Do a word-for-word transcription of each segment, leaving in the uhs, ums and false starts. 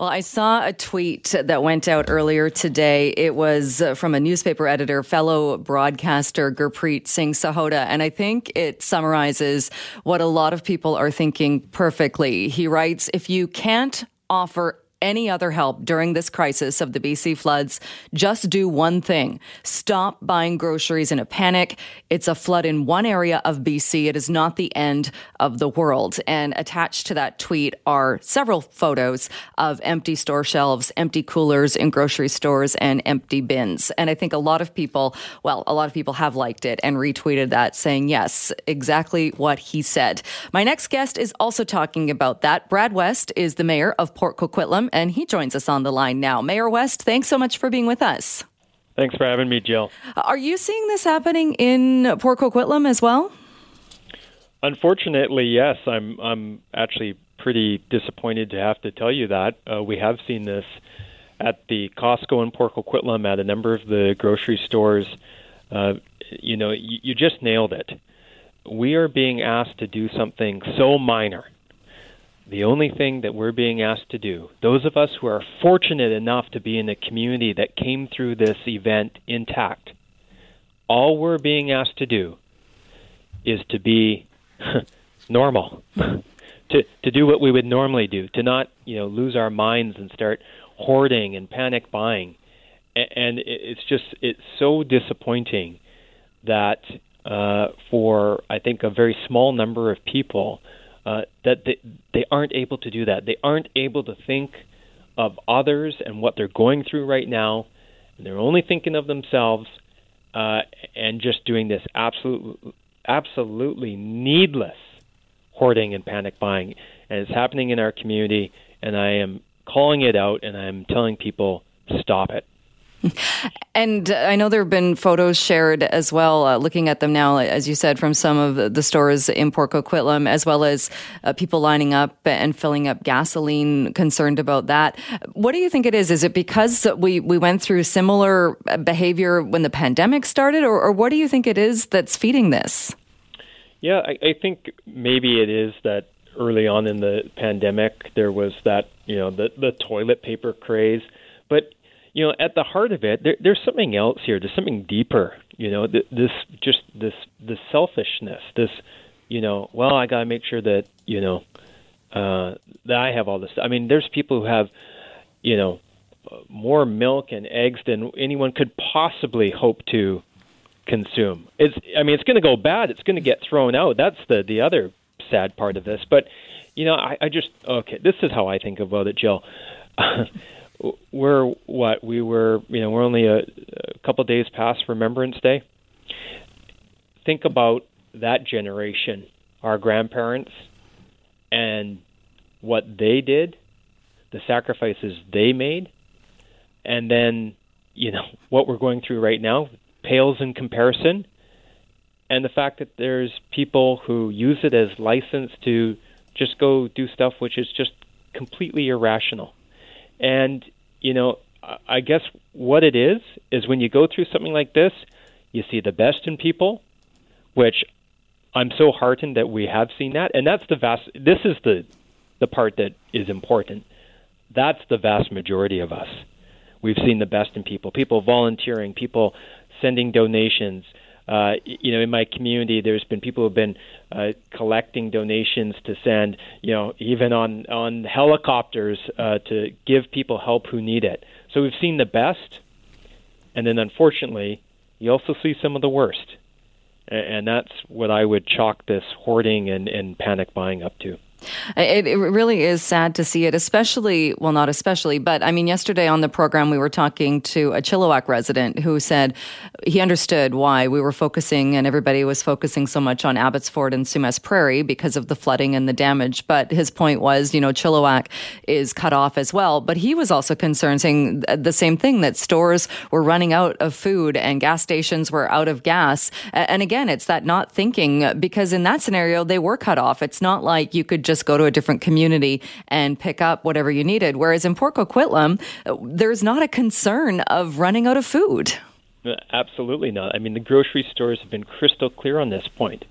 Well, I saw a tweet that went out earlier today. It was from a newspaper editor, fellow broadcaster Gurpreet Singh Sahota, and I think it summarizes what a lot of people are thinking perfectly. He writes, if you can't offer any other help during this crisis of the B C floods, just do one thing. Stop buying groceries in a panic. It's a flood in one area of B C. It is not the end of the world. And attached to that tweet are several photos of empty store shelves, empty coolers in grocery stores, and empty bins. And I think a lot of people, well, a lot of people have liked it and retweeted that, saying, yes, exactly what he said. My next guest is also talking about that. Brad West is the mayor of Port Coquitlam, and he joins us on the line now. Mayor West, thanks so much for being with us. Thanks for having me, Jill. Are you seeing this happening in Port Coquitlam as well? Unfortunately, yes. I'm I'm actually pretty disappointed to have to tell you that. Uh, we have seen this at the Costco in Port Coquitlam, at a number of the grocery stores. Uh, you know, you, you just nailed it. We are being asked to do something so minor. The only thing that we're being asked to do, those of us who are fortunate enough to be in a community that came through this event intact, all we're being asked to do is to be normal, to to do what we would normally do, to not, you know, lose our minds and start hoarding and panic buying. And it's just, it's so disappointing that uh, for, I think, a very small number of people, Uh, that they, they aren't able to do that. They aren't able to think of others and what they're going through right now. And they're only thinking of themselves uh, and just doing this absolute, absolutely needless hoarding and panic buying. And it's happening in our community, and I am calling it out, and I'm telling people, stop it. And I know there have been photos shared as well, uh, looking at them now, as you said, from some of the stores in Port Coquitlam, as well as uh, people lining up and filling up gasoline, concerned about that. What do you think it is? Is it because we, we went through similar behavior when the pandemic started, or, or what do you think it is that's feeding this? Yeah, I, I think maybe it is that early on in the pandemic, there was that, you know, the, the toilet paper craze. But you know, at the heart of it, there, there's something else here. There's something deeper. You know, th- this just this this selfishness. This, you know, well, I gotta make sure that you know uh, that I have all this. I mean, there's people who have, you know, more milk and eggs than anyone could possibly hope to consume. It's, I mean, it's going to go bad. It's going to get thrown out. That's the the other sad part of this. But you know, I, I just okay. This is how I think about it, Jill. We're what we were, you know, we're only a, a couple of days past Remembrance Day. Think about that generation, our grandparents, and what they did, the sacrifices they made, and then, you know, what we're going through right now pales in comparison. And the fact that there's people who use it as license to just go do stuff which is just completely irrational. And, you know, I guess what it is, is when you go through something like this, you see the best in people, which I'm so heartened that we have seen that. And that's the vast, this is the, the part that is important. That's the vast majority of us. We've seen the best in people, people volunteering, people sending donations. Uh, you know, in my community, there's been people who've been uh, collecting donations to send, you know, even on, on helicopters uh, to give people help who need it. So we've seen the best. And then, unfortunately, you also see some of the worst. And that's what I would chalk this hoarding and, and panic buying up to. It, it really is sad to see it, especially, well, not especially, but I mean, yesterday on the program, we were talking to a Chilliwack resident who said he understood why we were focusing and everybody was focusing so much on Abbotsford and Sumas Prairie because of the flooding and the damage. But his point was, you know, Chilliwack is cut off as well. But he was also concerned, saying the same thing, that stores were running out of food and gas stations were out of gas. And again, it's that not thinking, because in that scenario, they were cut off. It's not like you could just just go to a different community and pick up whatever you needed. Whereas in Port Coquitlam, there's not a concern of running out of food. Absolutely not. I mean, the grocery stores have been crystal clear on this point,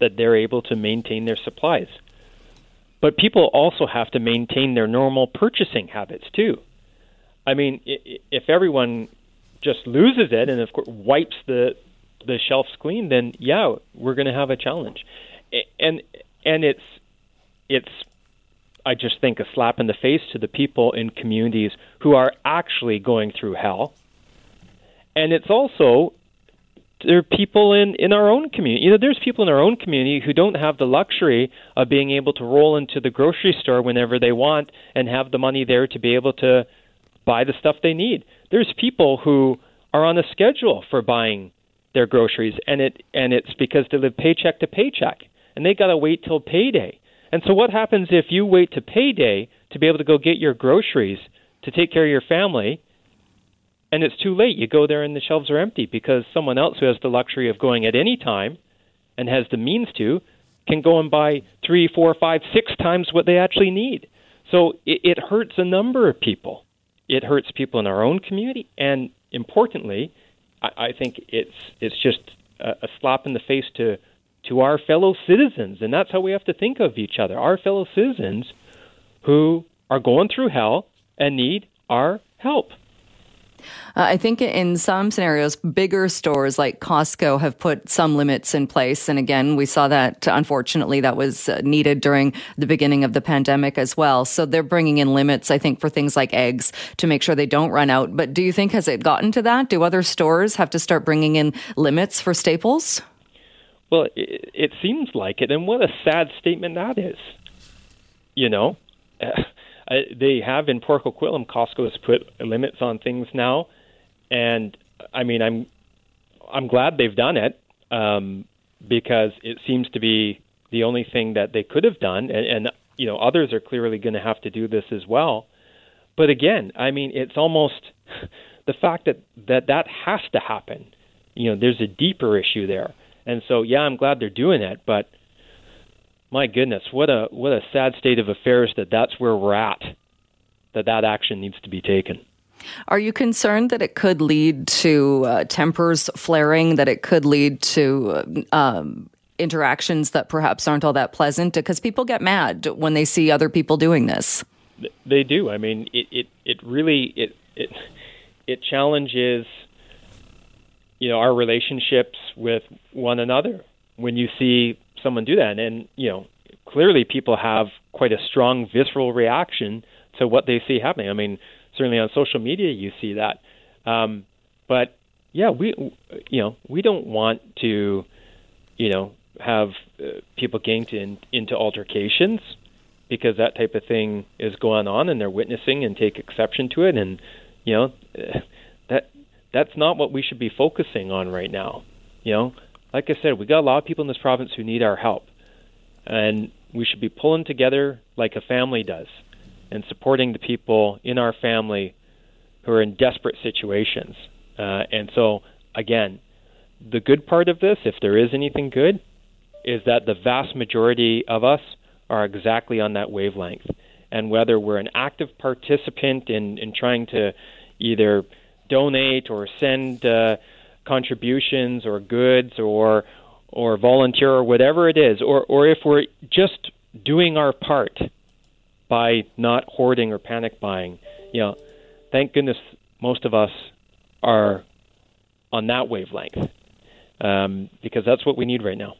that they're able to maintain their supplies. But people also have to maintain their normal purchasing habits too. I mean, if everyone just loses it and, of course, wipes the the shelves clean, then yeah, we're going to have a challenge. And and it's it's I just think a slap in the face to the people in communities who are actually going through hell. And it's also there are people in, in our own community. You know, there's people in our own community who don't have the luxury of being able to roll into the grocery store whenever they want and have the money there to be able to buy the stuff they need. There's people who are on a schedule for buying their groceries, and it and it's because they live paycheck to paycheck, and they got to wait till payday. And so what happens if you wait to payday to be able to go get your groceries to take care of your family, and it's too late? You go there and the shelves are empty because someone else who has the luxury of going at any time and has the means to can go and buy three, four, five, six times what they actually need. So it, it hurts a number of people. It hurts people in our own community, and importantly, I, I think it's it's just a, a slap in the face to to our fellow citizens, and that's how we have to think of each other, our fellow citizens who are going through hell and need our help. Uh, I think in some scenarios, bigger stores like Costco have put some limits in place. And again, we saw that, unfortunately, that was needed during the beginning of the pandemic as well. So they're bringing in limits, I think, for things like eggs to make sure they don't run out. But do you think, has it gotten to that? Do other stores have to start bringing in limits for staples? Well, it, it seems like it. And what a sad statement that is. You know? Uh, they have in Port Coquitlam, Costco has put limits on things now, and I mean, I'm I'm glad they've done it um, because it seems to be the only thing that they could have done, and, and you know, others are clearly going to have to do this as well. But again, I mean, it's almost the fact that that, that has to happen. You know, there's a deeper issue there, and so yeah, I'm glad they're doing it, but. My goodness, what a what a sad state of affairs that that's where we're at, that that action needs to be taken. Are you concerned that it could lead to uh, tempers flaring, that it could lead to um, interactions that perhaps aren't all that pleasant? Because people get mad when they see other people doing this. They do. I mean, it it, it really, it, it it challenges, you know, our relationships with one another when you see someone do that. And, and, you know, clearly people have quite a strong visceral reaction to what they see happening. I mean, certainly on social media, you see that. Um, but yeah, we, you know, we don't want to, you know, have uh, people getting in, into altercations because that type of thing is going on and they're witnessing and take exception to it. And, you know, that, that's not what we should be focusing on right now. You know, like I said, we got a lot of people in this province who need our help, and we should be pulling together like a family does and supporting the people in our family who are in desperate situations. Uh, and so, again, the good part of this, if there is anything good, is that the vast majority of us are exactly on that wavelength. And whether we're an active participant in, in trying to either donate or send uh, contributions or goods or or volunteer or whatever it is, or, or if we're just doing our part by not hoarding or panic buying, you know, thank goodness most of us are on that wavelength. Um, because that's what we need right now.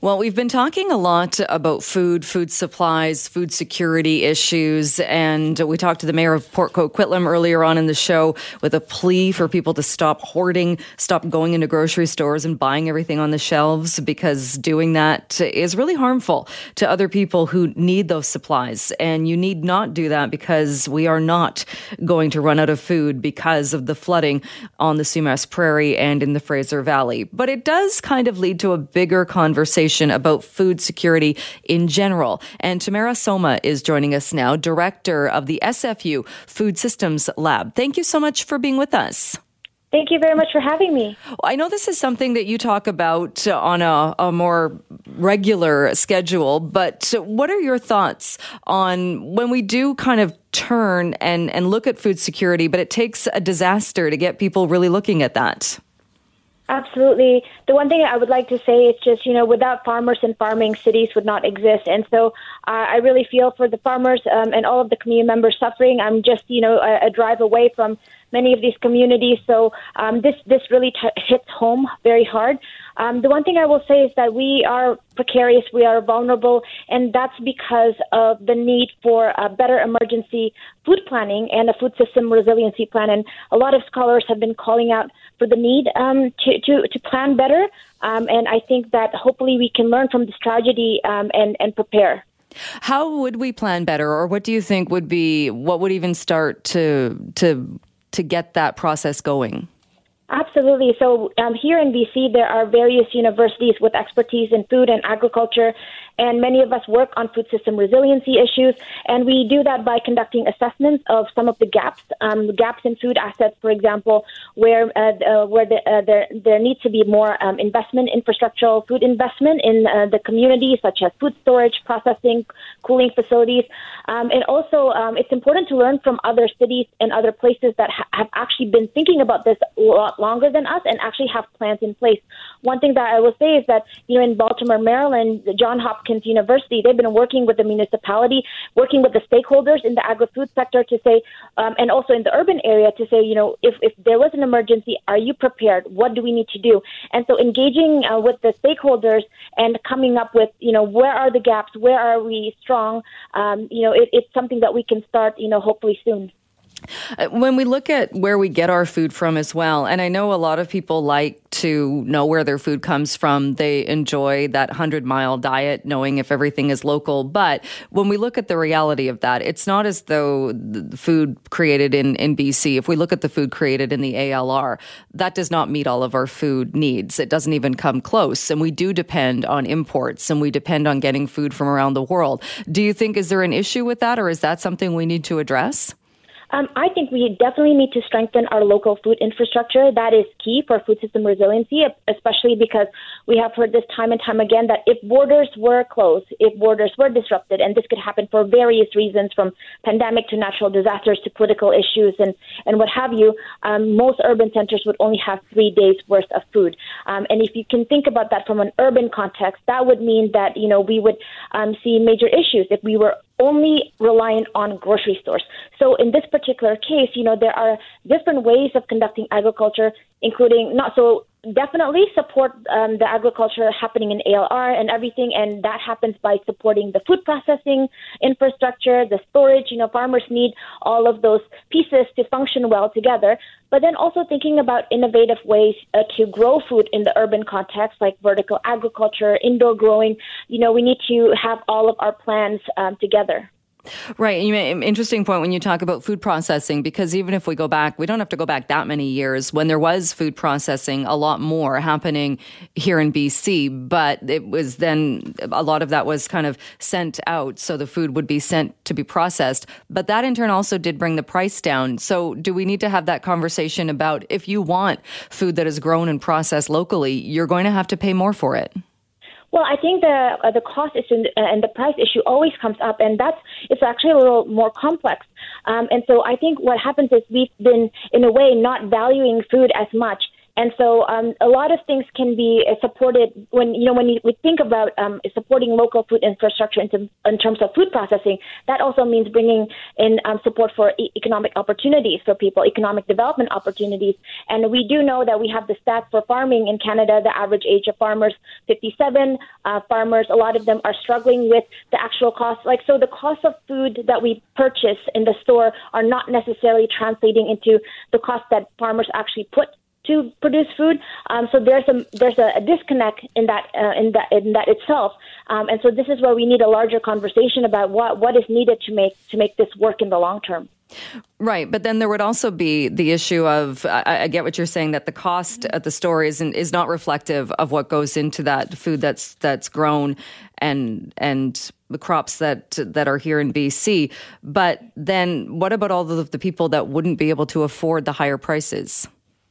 Well, we've been talking a lot about food, food supplies, food security issues, and we talked to the mayor of Port Coquitlam earlier on in the show with a plea for people to stop hoarding, stop going into grocery stores and buying everything on the shelves, because doing that is really harmful to other people who need those supplies. And you need not do that, because we are not going to run out of food because of the flooding on the Sumas Prairie and in the Fraser Valley. But it does kind of lead to a bigger conversation about food security in general. And Tamara Soma is joining us now, director of the S F U Food Systems Lab. Thank you so much for being with us. Thank you very much for having me. I know this is something that you talk about on a, a more regular schedule, but what are your thoughts on when we do kind of turn and, and look at food security, but it takes a disaster to get people really looking at that? Absolutely. The one thing I would like to say is just, you know, without farmers and farming, cities would not exist. And so uh, I really feel for the farmers um, and all of the community members suffering. I'm just, you know, a, a drive away from many of these communities. So um, this, this really t- hits home very hard. Um, the one thing I will say is that we are precarious, we are vulnerable, and that's because of the need for a better emergency food planning and a food system resiliency plan. And a lot of scholars have been calling out for the need um, to, to, to plan better. Um, and I think that hopefully we can learn from this tragedy um, and, and prepare. How would we plan better, or what do you think would be, what would even start to to to get that process going? Absolutely. So um, here in B C, there are various universities with expertise in food and agriculture, and many of us work on food system resiliency issues, and we do that by conducting assessments of some of the gaps, um, gaps in food assets, for example, where uh, uh, where the, uh, there there needs to be more um, investment, infrastructural food investment in uh, the community, such as food storage, processing, cooling facilities, um, and also um, it's important to learn from other cities and other places that ha- have actually been thinking about this a lot longer than us and actually have plans in place. One thing that I will say is that, you know, in Baltimore, Maryland, John Hopkins University, they've been working with the municipality, working with the stakeholders in the agri-food sector to say, um, and also in the urban area to say, you know, if, if there was an emergency, are you prepared? What do we need to do? And so engaging uh, with the stakeholders and coming up with, you know, where are the gaps? Where are we strong? Um, you know, it, it's something that we can start, you know, hopefully soon. When we look at where we get our food from as well, and I know a lot of people like to know where their food comes from. They enjoy that hundred-mile diet, knowing if everything is local. But when we look at the reality of that, it's not as though the food created in, in B C, if we look at the food created in the A L R, that does not meet all of our food needs. It doesn't even come close. And we do depend on imports, and we depend on getting food from around the world. Do you think, is there an issue with that, or is that something we need to address? Um, I think we definitely need to strengthen our local food infrastructure. That is key for food system resiliency, especially because we have heard this time and time again that if borders were closed, if borders were disrupted, and this could happen for various reasons from pandemic to natural disasters to political issues and, and what have you, um, most urban centers would only have three days worth of food. Um, and if you can think about that from an urban context, that would mean that, you know, we would um, see major issues if we were only reliant on grocery stores. So in this particular case, you know, there are different ways of conducting agriculture, including not so definitely support um, the agriculture happening in A L R and everything, and that happens by supporting the food processing infrastructure, the storage. You know, farmers need all of those pieces to function well together. But then also thinking about innovative ways uh, to grow food in the urban context, like vertical agriculture, indoor growing. You know, we need to have all of our plans um, together. Right. And you made an interesting point when you talk about food processing, because even if we go back, we don't have to go back that many years when there was food processing, a lot more happening here in B C. But it was then a lot of that was kind of sent out. So the food would be sent to be processed. But that in turn also did bring the price down. So do we need to have that conversation about if you want food that is grown and processed locally, you're going to have to pay more for it? Well, I think the uh, the cost issue and the price issue always comes up, and that's it's actually a little more complex. Um, and so I think what happens is we've been, in a way, not valuing food as much. And so um, a lot of things can be supported when, you know, when you, we think about um, supporting local food infrastructure in, t- in terms of food processing. That also means bringing in um, support for e- economic opportunities for people, economic development opportunities. And we do know that we have the stats for farming in Canada. The average age of farmers, fifty-seven. Uh, farmers, a lot of them are struggling with the actual cost. Like, so the cost of food that we purchase in the store are not necessarily translating into the cost that farmers actually put to produce food, um, so there's a there's a, a disconnect in that uh, in that in that itself, um, and so this is where we need a larger conversation about what what is needed to make to make this work in the long term. Right, but then there would also be the issue of I, I get what you're saying, that the cost at the store isn't is not reflective of what goes into that food that's that's grown and and the crops that that are here in B C. But then what about all of the people that wouldn't be able to afford the higher prices?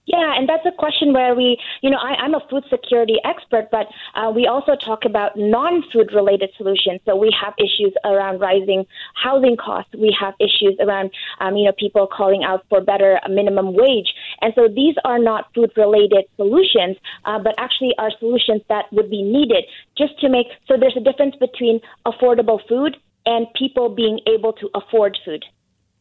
Yeah, and that's a question where we, you know, I, I'm a food security expert, but uh, we also talk about non-food related solutions. So we have issues around rising housing costs. We have issues around, um, you know, people calling out for better minimum wage. And so these are not food-related solutions, uh, but actually are solutions that would be needed just to make, so there's a difference between affordable food and people being able to afford food.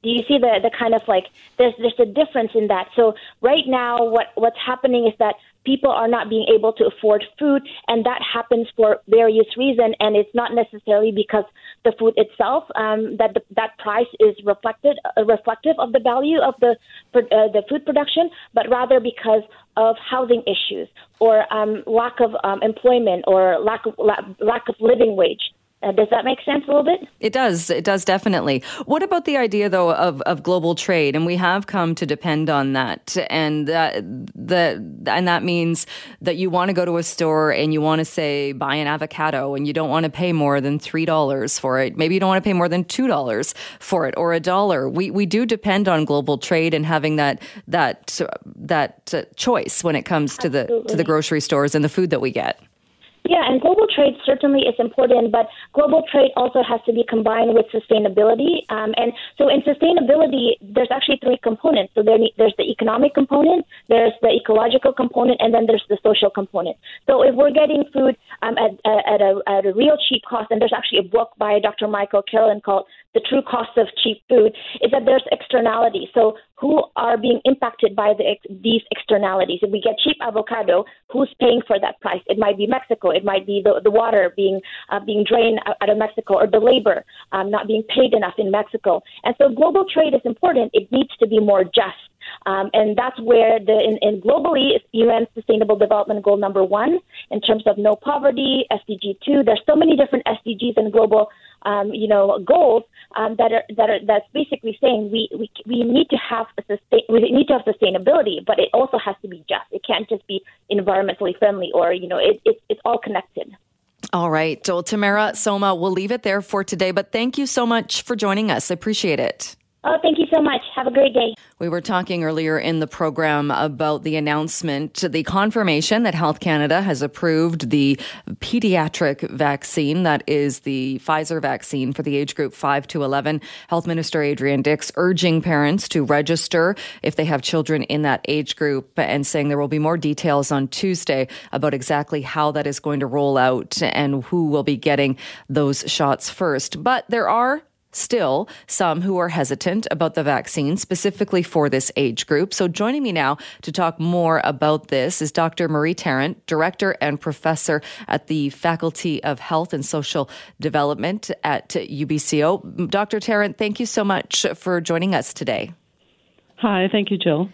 Do you see the, the kind of like, there's, there's a difference in that. So right now what, what's happening is that people are not being able to afford food, and that happens for various reasons, and it's not necessarily because the food itself, um, that the, that price is reflected, uh, reflective of the value of the, uh, the food production, but rather because of housing issues or um, lack of um, employment or lack of, lack of living wage. Uh, does that make sense a little bit? It does. It does definitely. What about the idea, though, of, of global trade? And we have come to depend on that. And that, the, and that means that you want to go to a store and you want to, say, buy an avocado, and you don't want to pay more than three dollars for it. Maybe you don't want to pay more than two dollars for it, or a dollar. We we do depend on global trade and having that that that uh, choice when it comes to Absolutely. the to the grocery stores and the food that we get. Yeah, and global trade certainly is important, but global trade also has to be combined with sustainability. Um, and so in sustainability, there's actually three components. So there, there's the economic component, there's the ecological component, and then there's the social component. So if we're getting food um, at, at, a, at a real cheap cost, and there's actually a book by Doctor Michael Carolyn called The True Cost of Cheap Food, is that there's externality. So who are being impacted by the, these externalities? If we get cheap avocado, who's paying for that price? It might be Mexico. It might be the, the water being uh, being drained out of Mexico, or the labor um, not being paid enough in Mexico. And so global trade is important. It needs to be more just. Um, and that's where, the in, in globally, it's U N Sustainable Development Goal number one, in terms of no poverty, S D G two. There's so many different S D Gs and global Um, you know, goals um, that are that are that's basically saying we we, we need to have a sustain, we need to have sustainability, but it also has to be just. It can't just be environmentally friendly, or you know, it, it it's all connected. All right, well, Tamara Soma, we'll leave it there for today. But thank you so much for joining us. I appreciate it. Oh, thank you so much. Have a great day. We were talking earlier in the program about the announcement, the confirmation that Health Canada has approved the pediatric vaccine, that is the Pfizer vaccine for the age group five to eleven. Health Minister Adrian Dix urging parents to register if they have children in that age group, and saying there will be more details on Tuesday about exactly how that is going to roll out and who will be getting those shots first. But there are still some who are hesitant about the vaccine, specifically for this age group. So joining me now to talk more about this is Doctor Marie Tarrant, Director and Professor at the Faculty of Health and Social Development at U B C O. Doctor Tarrant, thank you so much for joining us today. Hi, thank you, Jill.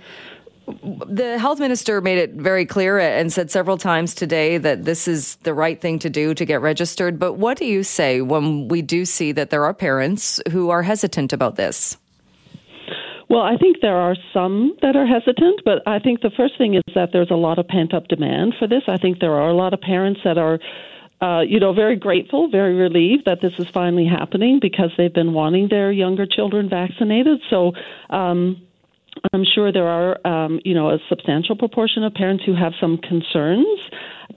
The health minister made it very clear and said several times today that this is the right thing to do, to get registered. But what do you say when we do see that there are parents who are hesitant about this? Well, I think there are some that are hesitant, but I think the first thing is that there's a lot of pent-up demand for this. I think there are a lot of parents that are Uh, you know, very grateful, very relieved that this is finally happening, because they've been wanting their younger children vaccinated. So, um I'm sure there are, um, you know, a substantial proportion of parents who have some concerns.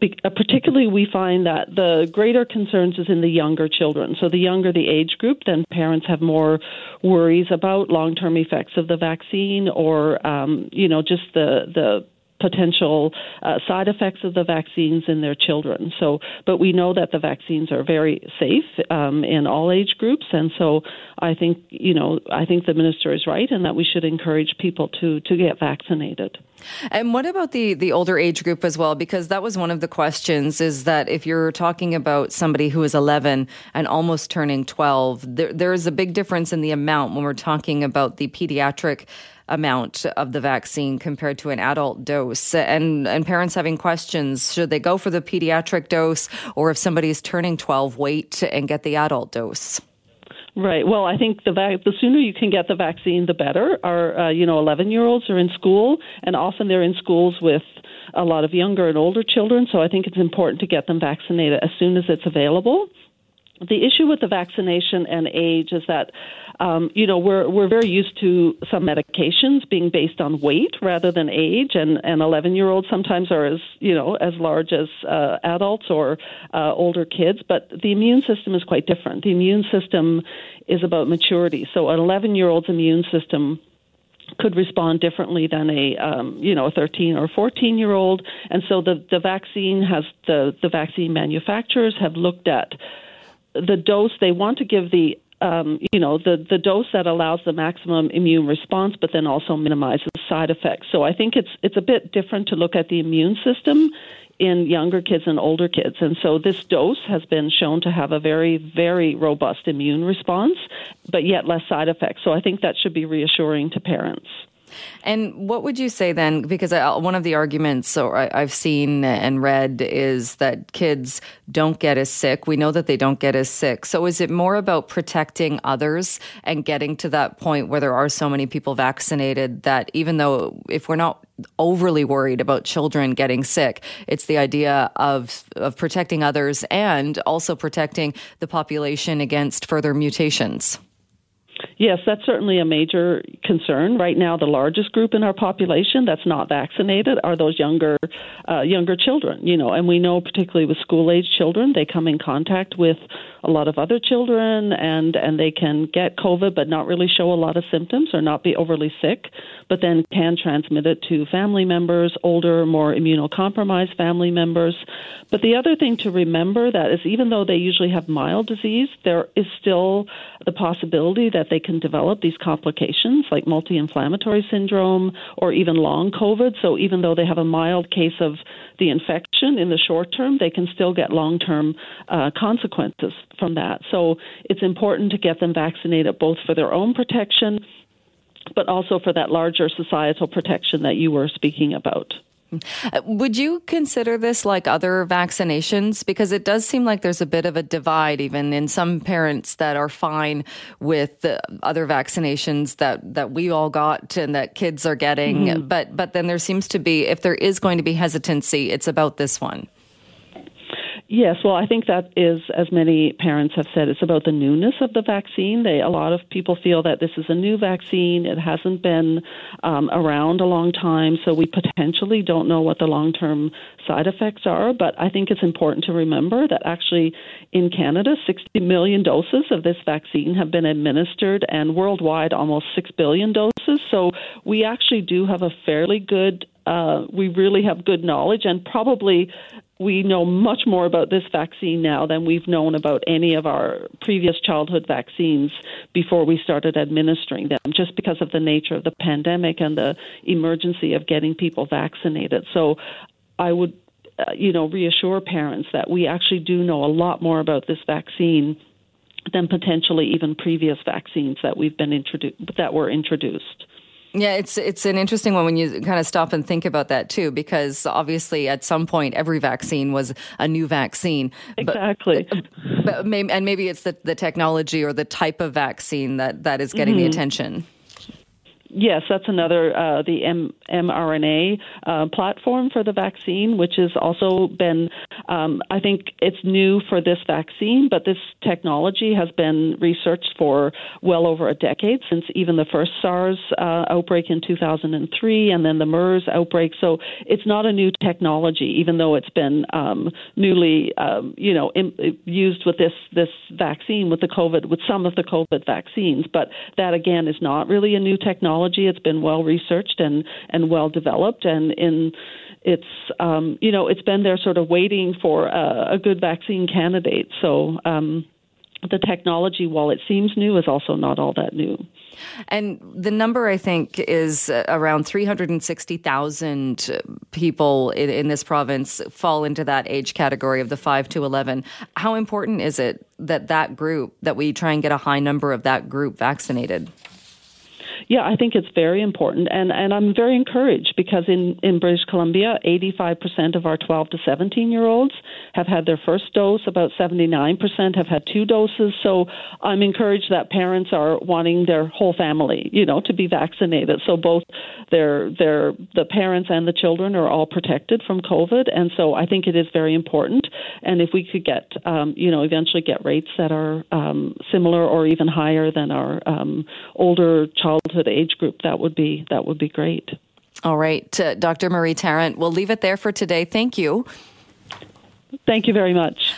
Be- particularly, we find that the greater concerns is in the younger children. So the younger the age group, then parents have more worries about long-term effects of the vaccine, or, um, you know, just the the potential uh, side effects of the vaccines in their children. So, but we know that the vaccines are very safe um, in all age groups, and so I think you know I think the minister is right, and that we should encourage people to to get vaccinated. And what about the the older age group as well? Because that was one of the questions, is that if you're talking about somebody who is eleven and almost turning twelve, there there is a big difference in the amount when we're talking about the pediatric amount of the vaccine compared to an adult dose, and and parents having questions, should they go for the pediatric dose, or if somebody is turning twelve, wait and get the adult dose? Right. Well, I think the va- the sooner you can get the vaccine, the better. Our uh, you know eleven-year-olds are in school, and often they're in schools with a lot of younger and older children, so I think it's important to get them vaccinated as soon as it's available. The issue with the vaccination and age is that, um, you know, we're we're very used to some medications being based on weight rather than age, and and eleven-year-olds sometimes are as, you know, as large as uh, adults or uh, older kids, but the immune system is quite different. The immune system is about maturity. So an eleven-year-old's immune system could respond differently than a um, you know a thirteen or fourteen year old, and so the the vaccine has the the vaccine manufacturers have looked at the dose they want to give the um, you know the the dose that allows the maximum immune response, but then also minimizes side effects. So I think it's it's a bit different to look at the immune system in younger kids and older kids. And so this dose has been shown to have a very, very robust immune response, but yet less side effects. So I think that should be reassuring to parents. And what would you say then, because I, one of the arguments or I, I've seen and read is that kids don't get as sick. We know that they don't get as sick. So is it more about protecting others and getting to that point where there are so many people vaccinated that even though if we're not overly worried about children getting sick, it's the idea of of protecting others and also protecting the population against further mutations? Yes, that's certainly a major concern. Right now, the largest group in our population that's not vaccinated are those younger uh, younger children, you know, and we know particularly with school-age children, they come in contact with a lot of other children and, and they can get COVID but not really show a lot of symptoms or not be overly sick, but then can transmit it to family members, older, more immunocompromised family members. But the other thing to remember that is even though they usually have mild disease, there is still the possibility that they can develop these complications like multi-inflammatory syndrome or even long COVID. So even though they have a mild case of the infection in the short term, they can still get long-term uh, consequences from that. So it's important to get them vaccinated both for their own protection, but also for that larger societal protection that you were speaking about. Would you consider this like other vaccinations? Because it does seem like there's a bit of a divide, even in some parents that are fine with the other vaccinations that, that we all got and that kids are getting. Mm-hmm. But but then there seems to be, if there is going to be hesitancy, it's about this one. Yes, well, I think that is, as many parents have said, it's about the newness of the vaccine. They, a lot of people feel that this is a new vaccine. It hasn't been um, around a long time, so we potentially don't know what the long-term side effects are. But I think it's important to remember that actually in Canada, sixty million doses of this vaccine have been administered, and worldwide almost six billion doses. So we actually do have a fairly good, uh, we really have good knowledge, and probably we know much more about this vaccine now than we've known about any of our previous childhood vaccines before we started administering them, just because of the nature of the pandemic and the emergency of getting people vaccinated. So I would, uh, you know, reassure parents that we actually do know a lot more about this vaccine than potentially even previous vaccines that we've been introduced, that were introduced. Yeah, it's it's an interesting one when you kind of stop and think about that too, because obviously at some point every vaccine was a new vaccine. Exactly. But, but maybe, and maybe it's the, the technology or the type of vaccine that, that is getting mm-hmm. the attention. Yes, that's another, uh, the M- mRNA uh, platform for the vaccine, which has also been, um, I think it's new for this vaccine, but this technology has been researched for well over a decade, since even the first SARS uh, outbreak in two thousand three and then the MERS outbreak. So it's not a new technology, even though it's been um, newly, um, you know, in, used with this, this vaccine, with the COVID, with some of the COVID vaccines. But that, again, is not really a new technology. It's been well researched and, and well developed, and in it's um, you know it's been there sort of waiting for a, a good vaccine candidate. So um, the technology, while it seems new, is also not all that new. And the number, I think, is around three hundred sixty thousand people in, in this province fall into that age category of the five to eleven. How important is it that that group, that we try and get a high number of that group vaccinated? Yeah, I think it's very important. And, and I'm very encouraged because in, in British Columbia, eighty-five percent of our twelve to seventeen-year-olds have had their first dose. About seventy-nine percent have had two doses. So I'm encouraged that parents are wanting their whole family, you know, to be vaccinated. So both their their the parents and the children are all protected from COVID. And so I think it is very important. And if we could get, um, you know, eventually get rates that are um, similar or even higher than our um, older childhood age group, that would be that would be great. All right, uh, Doctor Marie Tarrant, we'll leave it there for today. Thank you. Thank you very much.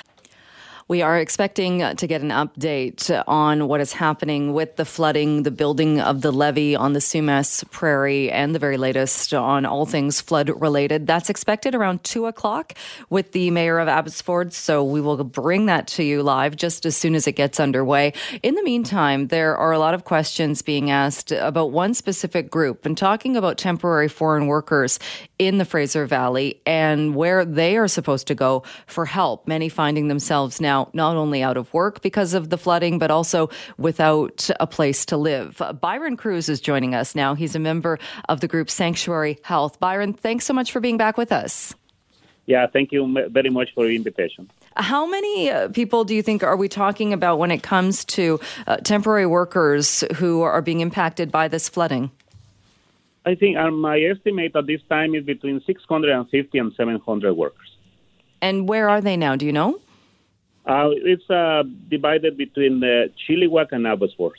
We are expecting to get an update on what is happening with the flooding, the building of the levee on the Sumas Prairie, and the very latest on all things flood-related. That's expected around two o'clock with the mayor of Abbotsford, so we will bring that to you live just as soon as it gets underway. In the meantime, there are a lot of questions being asked about one specific group, and talking about temporary foreign workers in the Fraser Valley and where they are supposed to go for help. Many finding themselves now not only out of work because of the flooding, but also without a place to live. Byron Cruz is joining us now. He's a member of the group Sanctuary Health. Byron, thanks so much for being back with us. Yeah, thank you very much for the invitation. How many uh, people do you think are we talking about when it comes to uh, temporary workers who are being impacted by this flooding? I think um, my estimate at this time is between six hundred fifty and seven hundred workers. And where are they now? Do you know? Uh, it's uh, divided between the Chilliwack and Abbotsford.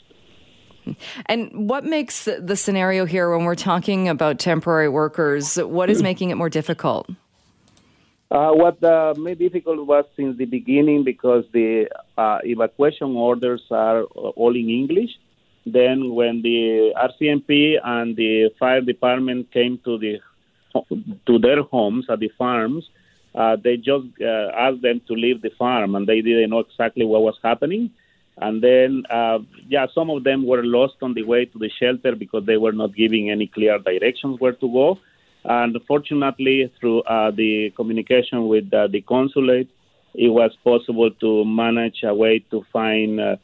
And what makes the scenario here when we're talking about temporary workers, what is making it more difficult? Uh, what uh, made difficult was since the beginning because the uh, evacuation orders are all in English. Then when the R C M P and the fire department came to the to their homes at the farms, uh, they just uh, asked them to leave the farm, and they didn't know exactly what was happening. And then, uh, yeah, some of them were lost on the way to the shelter because they were not giving any clear directions where to go. And fortunately, through uh, the communication with uh, the consulate, it was possible to manage a way to find uh,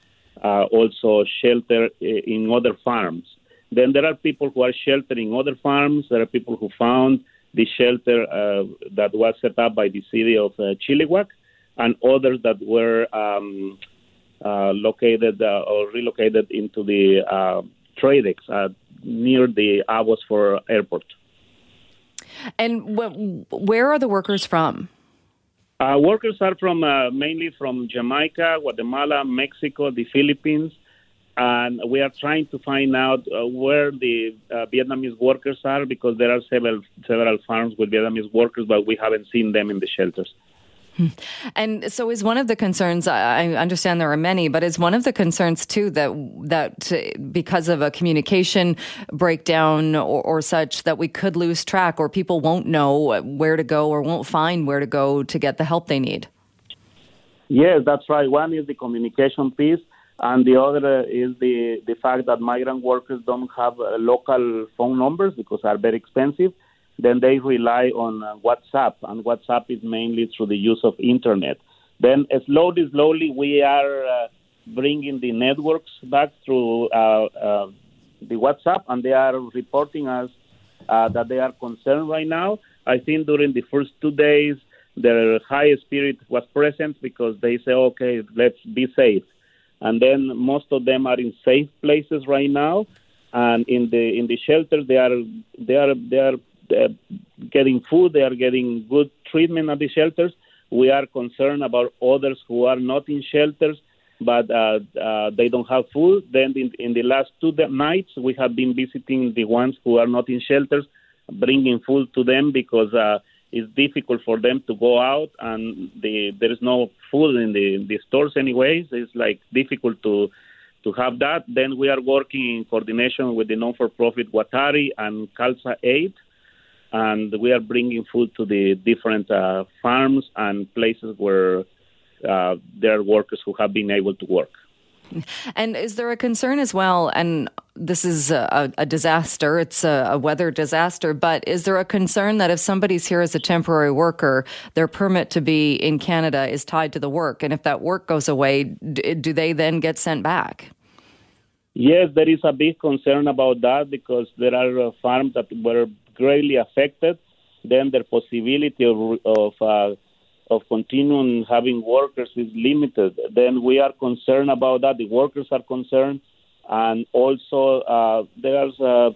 uh, also shelter in other farms. Then there are people who are sheltering other farms. There are people who found the shelter uh, that was set up by the city of uh, Chilliwack, and others that were um, uh, located uh, or relocated into the uh, tradex uh, near the Abbotsford Airport. And wh- where are the workers from? Uh, workers are from uh, mainly from Jamaica, Guatemala, Mexico, the Philippines. And we are trying to find out uh, where the uh, Vietnamese workers are, because there are several several farms with Vietnamese workers, but we haven't seen them in the shelters. And so is one of the concerns, I understand there are many, but is one of the concerns too that that because of a communication breakdown or, or such, that we could lose track, or people won't know where to go or won't find where to go to get the help they need? Yes, that's right. One is the communication piece, and the other is the, the fact that migrant workers don't have local phone numbers because they are very expensive. Then they rely on WhatsApp, and WhatsApp is mainly through the use of internet. Then slowly, slowly, we are uh, bringing the networks back through uh, uh, the WhatsApp, and they are reporting us uh, that they are concerned right now. I think during the first two days, their high spirit was present because they say, okay, let's be safe. And then most of them are in safe places right now, and in the in the shelter, they are they are they are. Uh, getting food, they are getting good treatment at the shelters. We are concerned about others who are not in shelters, but uh, uh, they don't have food. Then in, in the last two de- nights, we have been visiting the ones who are not in shelters, bringing food to them because uh, it's difficult for them to go out, and the, there is no food in the, in the stores anyways. It's like difficult to to have that. Then we are working in coordination with the non-for-profit Watari and Kalsa Aid, and we are bringing food to the different uh, farms and places where uh, there are workers who have been able to work. And is there a concern as well, and this is a, a disaster, it's a, a weather disaster, but is there a concern that if somebody's here as a temporary worker, their permit to be in Canada is tied to the work, and if that work goes away, d- do they then get sent back? Yes, there is a big concern about that because there are uh, farms that were greatly affected. Then the possibility of of, uh, of continuing having workers is limited. Then we are concerned about that. The workers are concerned, and also uh, there's uh,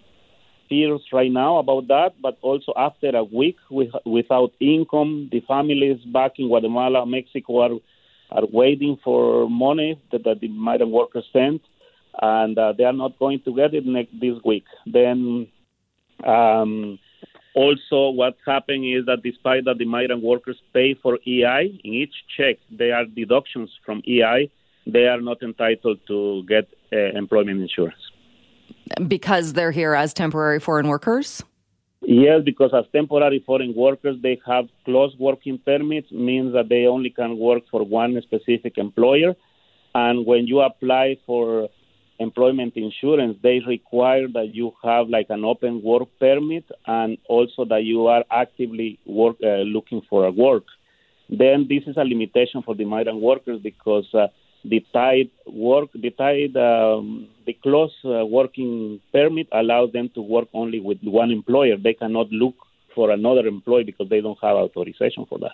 fears right now about that. But also after a week with, without income, the families back in Guatemala, Mexico are are waiting for money that, that the migrant workers sent, and uh, they are not going to get it next, this week. Then. Um, Also, what's happening is that despite that the migrant workers pay for E I, in each check there are deductions from E I, they are not entitled to get uh, employment insurance. Because they're here as temporary foreign workers? Yes, because as temporary foreign workers, they have closed working permits, means that they only can work for one specific employer. And when you apply for employment insurance, they require that you have like an open work permit and also that you are actively work, uh, looking for a work. Then this is a limitation for the migrant workers because uh, the tied work, the tied, um, the close uh, working permit allows them to work only with one employer. They cannot look for another employee because they don't have authorization for that.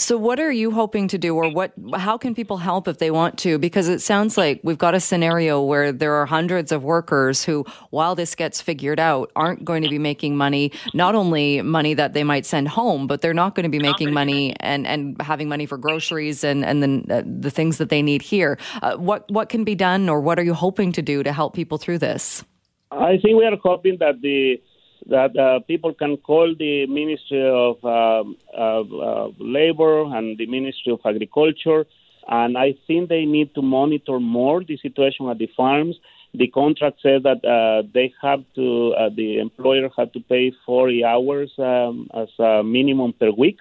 So what are you hoping to do, or what? How can people help if they want to? Because it sounds like we've got a scenario where there are hundreds of workers who, while this gets figured out, aren't going to be making money, not only money that they might send home, but they're not going to be making money and, and having money for groceries and, and the, the things that they need here. Uh, what, what can be done, or what are you hoping to do to help people through this? I think we are hoping that the that uh, people can call the Ministry of uh, uh, uh, Labor and the Ministry of Agriculture, and I think they need to monitor more the situation at the farms. The contract says that uh, they have to, uh, the employer had to pay forty hours um, as a minimum per week,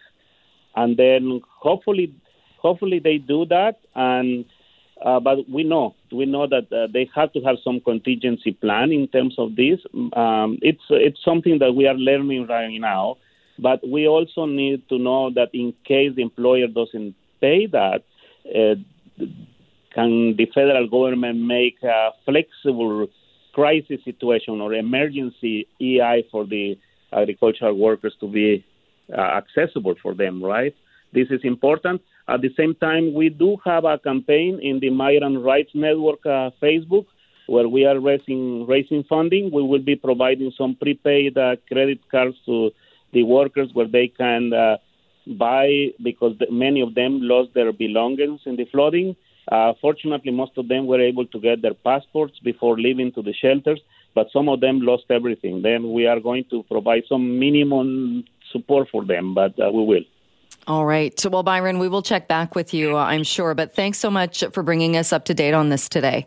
and then hopefully, hopefully they do that. And Uh, but we know we know that uh, they have to have some contingency plan in terms of this. Um, it's it's something that we are learning right now, but we also need to know that in case the employer doesn't pay that, uh, can the federal government make a flexible crisis situation or emergency E I for the agricultural workers to be uh, accessible for them, right? This is important. At the same time, we do have a campaign in the Migrant Rights Network uh, Facebook where we are raising raising funding. We will be providing some prepaid uh, credit cards to the workers where they can uh, buy, because many of them lost their belongings in the flooding. Uh, fortunately, most of them were able to get their passports before leaving to the shelters, but some of them lost everything. Then we are going to provide some minimum support for them, but uh, we will. All right. Well, Byron, we will check back with you, I'm sure. But thanks so much for bringing us up to date on this today.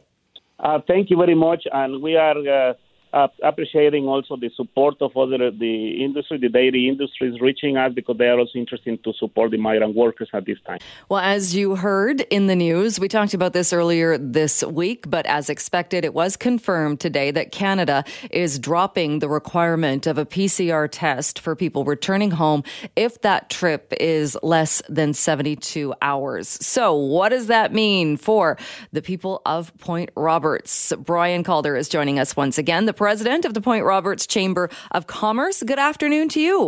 Uh, thank you very much. And we are uh, appreciating also the support of other the industry, the dairy industry is reaching out because they are also interested to support the migrant workers at this time. Well, as you heard in the news, we talked about this earlier this week, but as expected, it was confirmed today that Canada is dropping the requirement of a P C R test for people returning home if that trip is less than seventy-two hours. So what does that mean for the people of Point Roberts? Brian Calder is joining us once again, the president of the Point Roberts Chamber of Commerce. Good afternoon to you.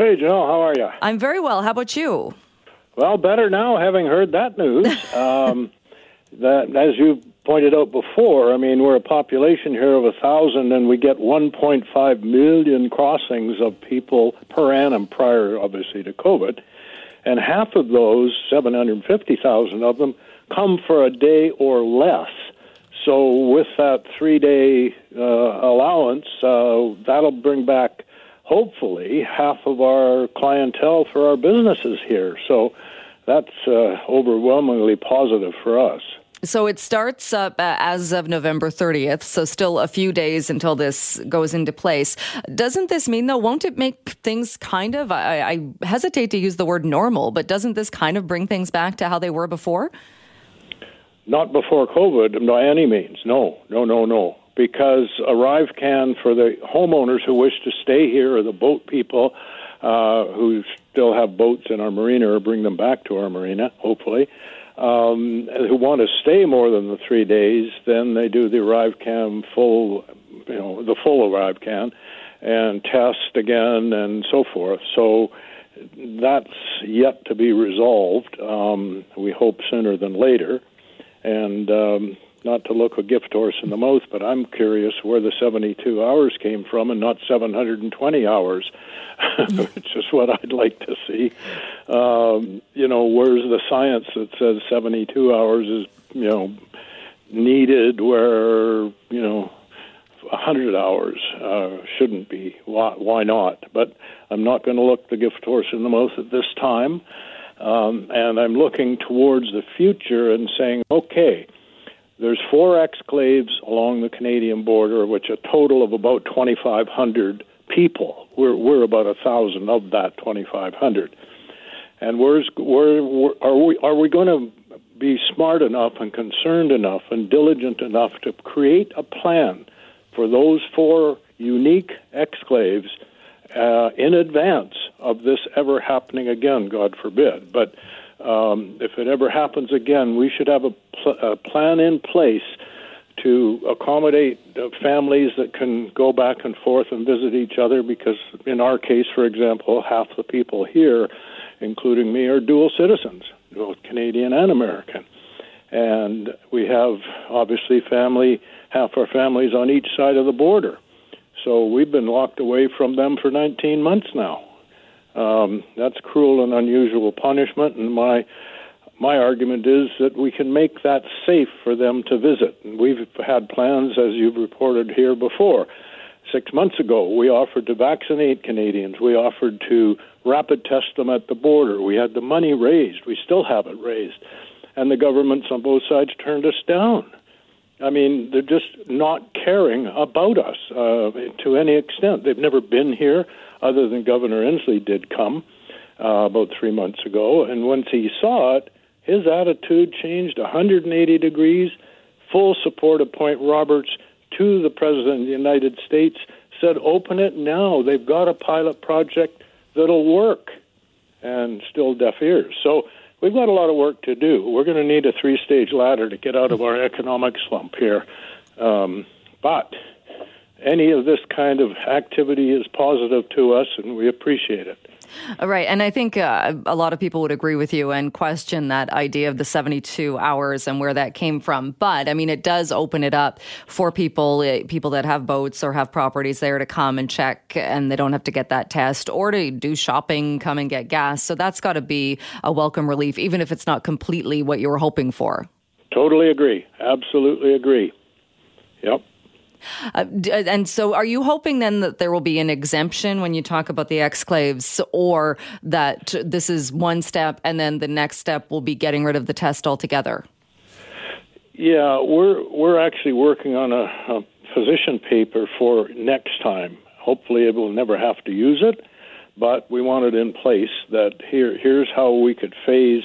Hey, Jill, how are you? I'm very well. How about you? Well, better now, having heard that news. um, that, as you pointed out before, I mean, we're a population here of one thousand, and we get one point five million crossings of people per annum prior, obviously, to COVID. And half of those, seven hundred fifty thousand of them, come for a day or less. So with that three-day uh, allowance, uh, that'll bring back, hopefully, half of our clientele for our businesses here. So that's uh, overwhelmingly positive for us. So it starts up as of November thirtieth, so still a few days until this goes into place. Doesn't this mean, though, won't it make things kind of, I, I hesitate to use the word normal, but doesn't this kind of bring things back to how they were before? Not before COVID, by any means. No, no, no, no. Because ArriveCan, for the homeowners who wish to stay here, or the boat people uh, who still have boats in our marina or bring them back to our marina, hopefully, um, who want to stay more than the three days, then they do the ArriveCan full, you know, the full ArriveCan and test again and so forth. So that's yet to be resolved. Um, we hope sooner than later. And um, not to look a gift horse in the mouth, but I'm curious where the seventy-two hours came from and not seven hundred twenty hours, which is what I'd like to see. Um, you know, where's the science that says seventy-two hours is, you know, needed where, you know, one hundred hours uh, shouldn't be. Why, why not? But I'm not going to look the gift horse in the mouth at this time. Um, and I'm looking towards the future and saying, okay, there's four exclaves along the Canadian border, which a total of about twenty-five hundred people. We're, we're about one thousand of that twenty-five hundred. And where's, where, where, are we, are we going to be smart enough and concerned enough and diligent enough to create a plan for those four unique exclaves uh, in advance of this ever happening again, God forbid? But um, if it ever happens again, we should have a, pl- a plan in place to accommodate uh, families that can go back and forth and visit each other, because in our case, for example, half the people here, including me, are dual citizens, both Canadian and American. And we have, obviously, family, half our families on each side of the border. So we've been locked away from them for nineteen months now. Um, that's cruel and unusual punishment, and my my argument is that we can make that safe for them to visit. And we've had plans, as you've reported here before. Six months ago, we offered to vaccinate Canadians. We offered to rapid test them at the border. We had the money raised. We still have it raised. And the governments on both sides turned us down. I mean, they're just not caring about us uh, to any extent. They've never been here, other than Governor Inslee did come uh, about three months ago. And once he saw it, his attitude changed one hundred eighty degrees, full support of Point Roberts to the President of the United States, said, open it now. They've got a pilot project that'll work, and still deaf ears. So we've got a lot of work to do. We're going to need a three-stage ladder to get out of our economic slump here. Um, but any of this kind of activity is positive to us, and we appreciate it. Right. And I think uh, a lot of people would agree with you and question that idea of the seventy-two hours and where that came from. But I mean, it does open it up for people, people that have boats or have properties there to come and check, and they don't have to get that test, or to do shopping, come and get gas. So that's got to be a welcome relief, even if it's not completely what you were hoping for. Totally agree. Absolutely agree. Yep. Uh, and so are you hoping then that there will be an exemption when you talk about the exclaves, or that this is one step and then the next step will be getting rid of the test altogether? Yeah, we're we're actually working on a, a position paper for next time. Hopefully it will never have to use it, but we want it in place that here here's how we could phase.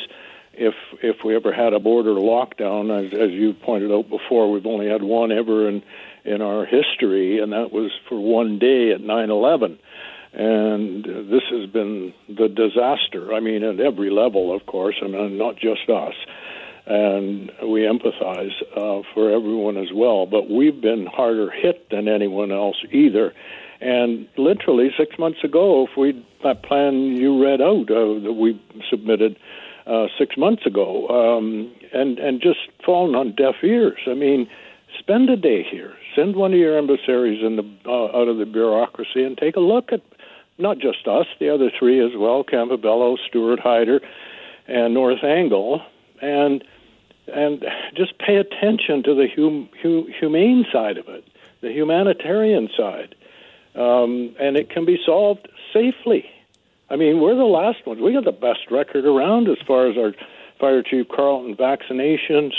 If if we ever had a border lockdown, as, as you pointed out before, we've only had one ever in, in our history, and that was for one day at nine eleven. And this has been the disaster, I mean, at every level, of course, and not just us. And we empathize uh, for everyone as well. But we've been harder hit than anyone else either. And literally six months ago, if we that plan you read out uh, that we submitted Uh, six months ago, um, and, and just fallen on deaf ears. I mean, spend a day here. Send one of your emissaries in the uh, out of the bureaucracy and take a look at not just us, the other three as well, Campobello, Stuart Hyder, and North Angle, and and just pay attention to the hum, hum, humane side of it, the humanitarian side. Um, and it can be solved safely. I mean, we're the last ones. We got the best record around as far as our Fire Chief Carlton vaccinations,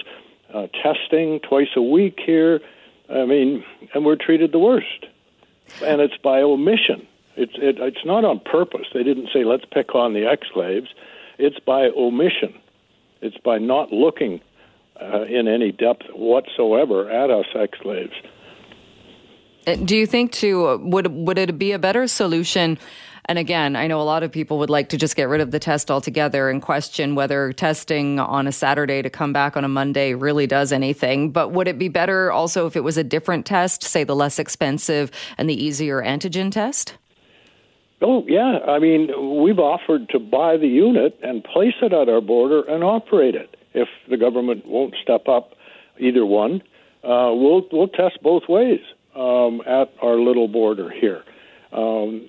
uh, testing twice a week here. I mean, and we're treated the worst. And it's by omission. It's it, it's not on purpose. They didn't say, let's pick on the exclaves. It's by omission. It's by not looking uh, in any depth whatsoever at us exclaves. Do you think, too, would would it be a better solution? And again, I know a lot of people would like to just get rid of the test altogether and question whether testing on a Saturday to come back on a Monday really does anything. But would it be better also if it was a different test, say the less expensive and the easier antigen test? Oh, yeah. I mean, we've offered to buy the unit and place it at our border and operate it. If the government won't step up, either one, uh, we'll, we'll test both ways um, at our little border here. Um,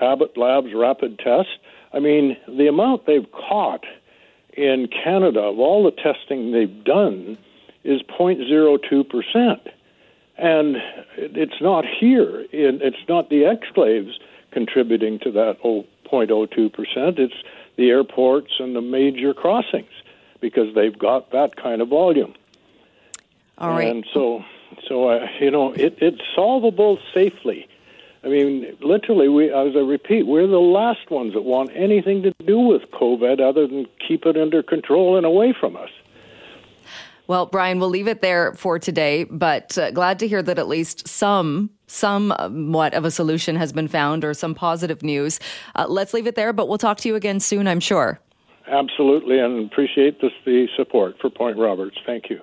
Abbott Labs rapid test. I mean, the amount they've caught in Canada of all the testing they've done is zero point zero two percent. And it's not here. It's not the exclaves contributing to that zero point zero two percent. It's the airports and the major crossings because they've got that kind of volume. All right. And so, so uh, you know, it, it's solvable safely. I mean, literally, we, as I repeat, we're the last ones that want anything to do with COVID other than keep it under control and away from us. Well, Brian, we'll leave it there for today, but uh, glad to hear that at least some, somewhat of a solution has been found or some positive news. Uh, let's leave it there, but we'll talk to you again soon, I'm sure. Absolutely, and appreciate this, the support for Point Roberts. Thank you.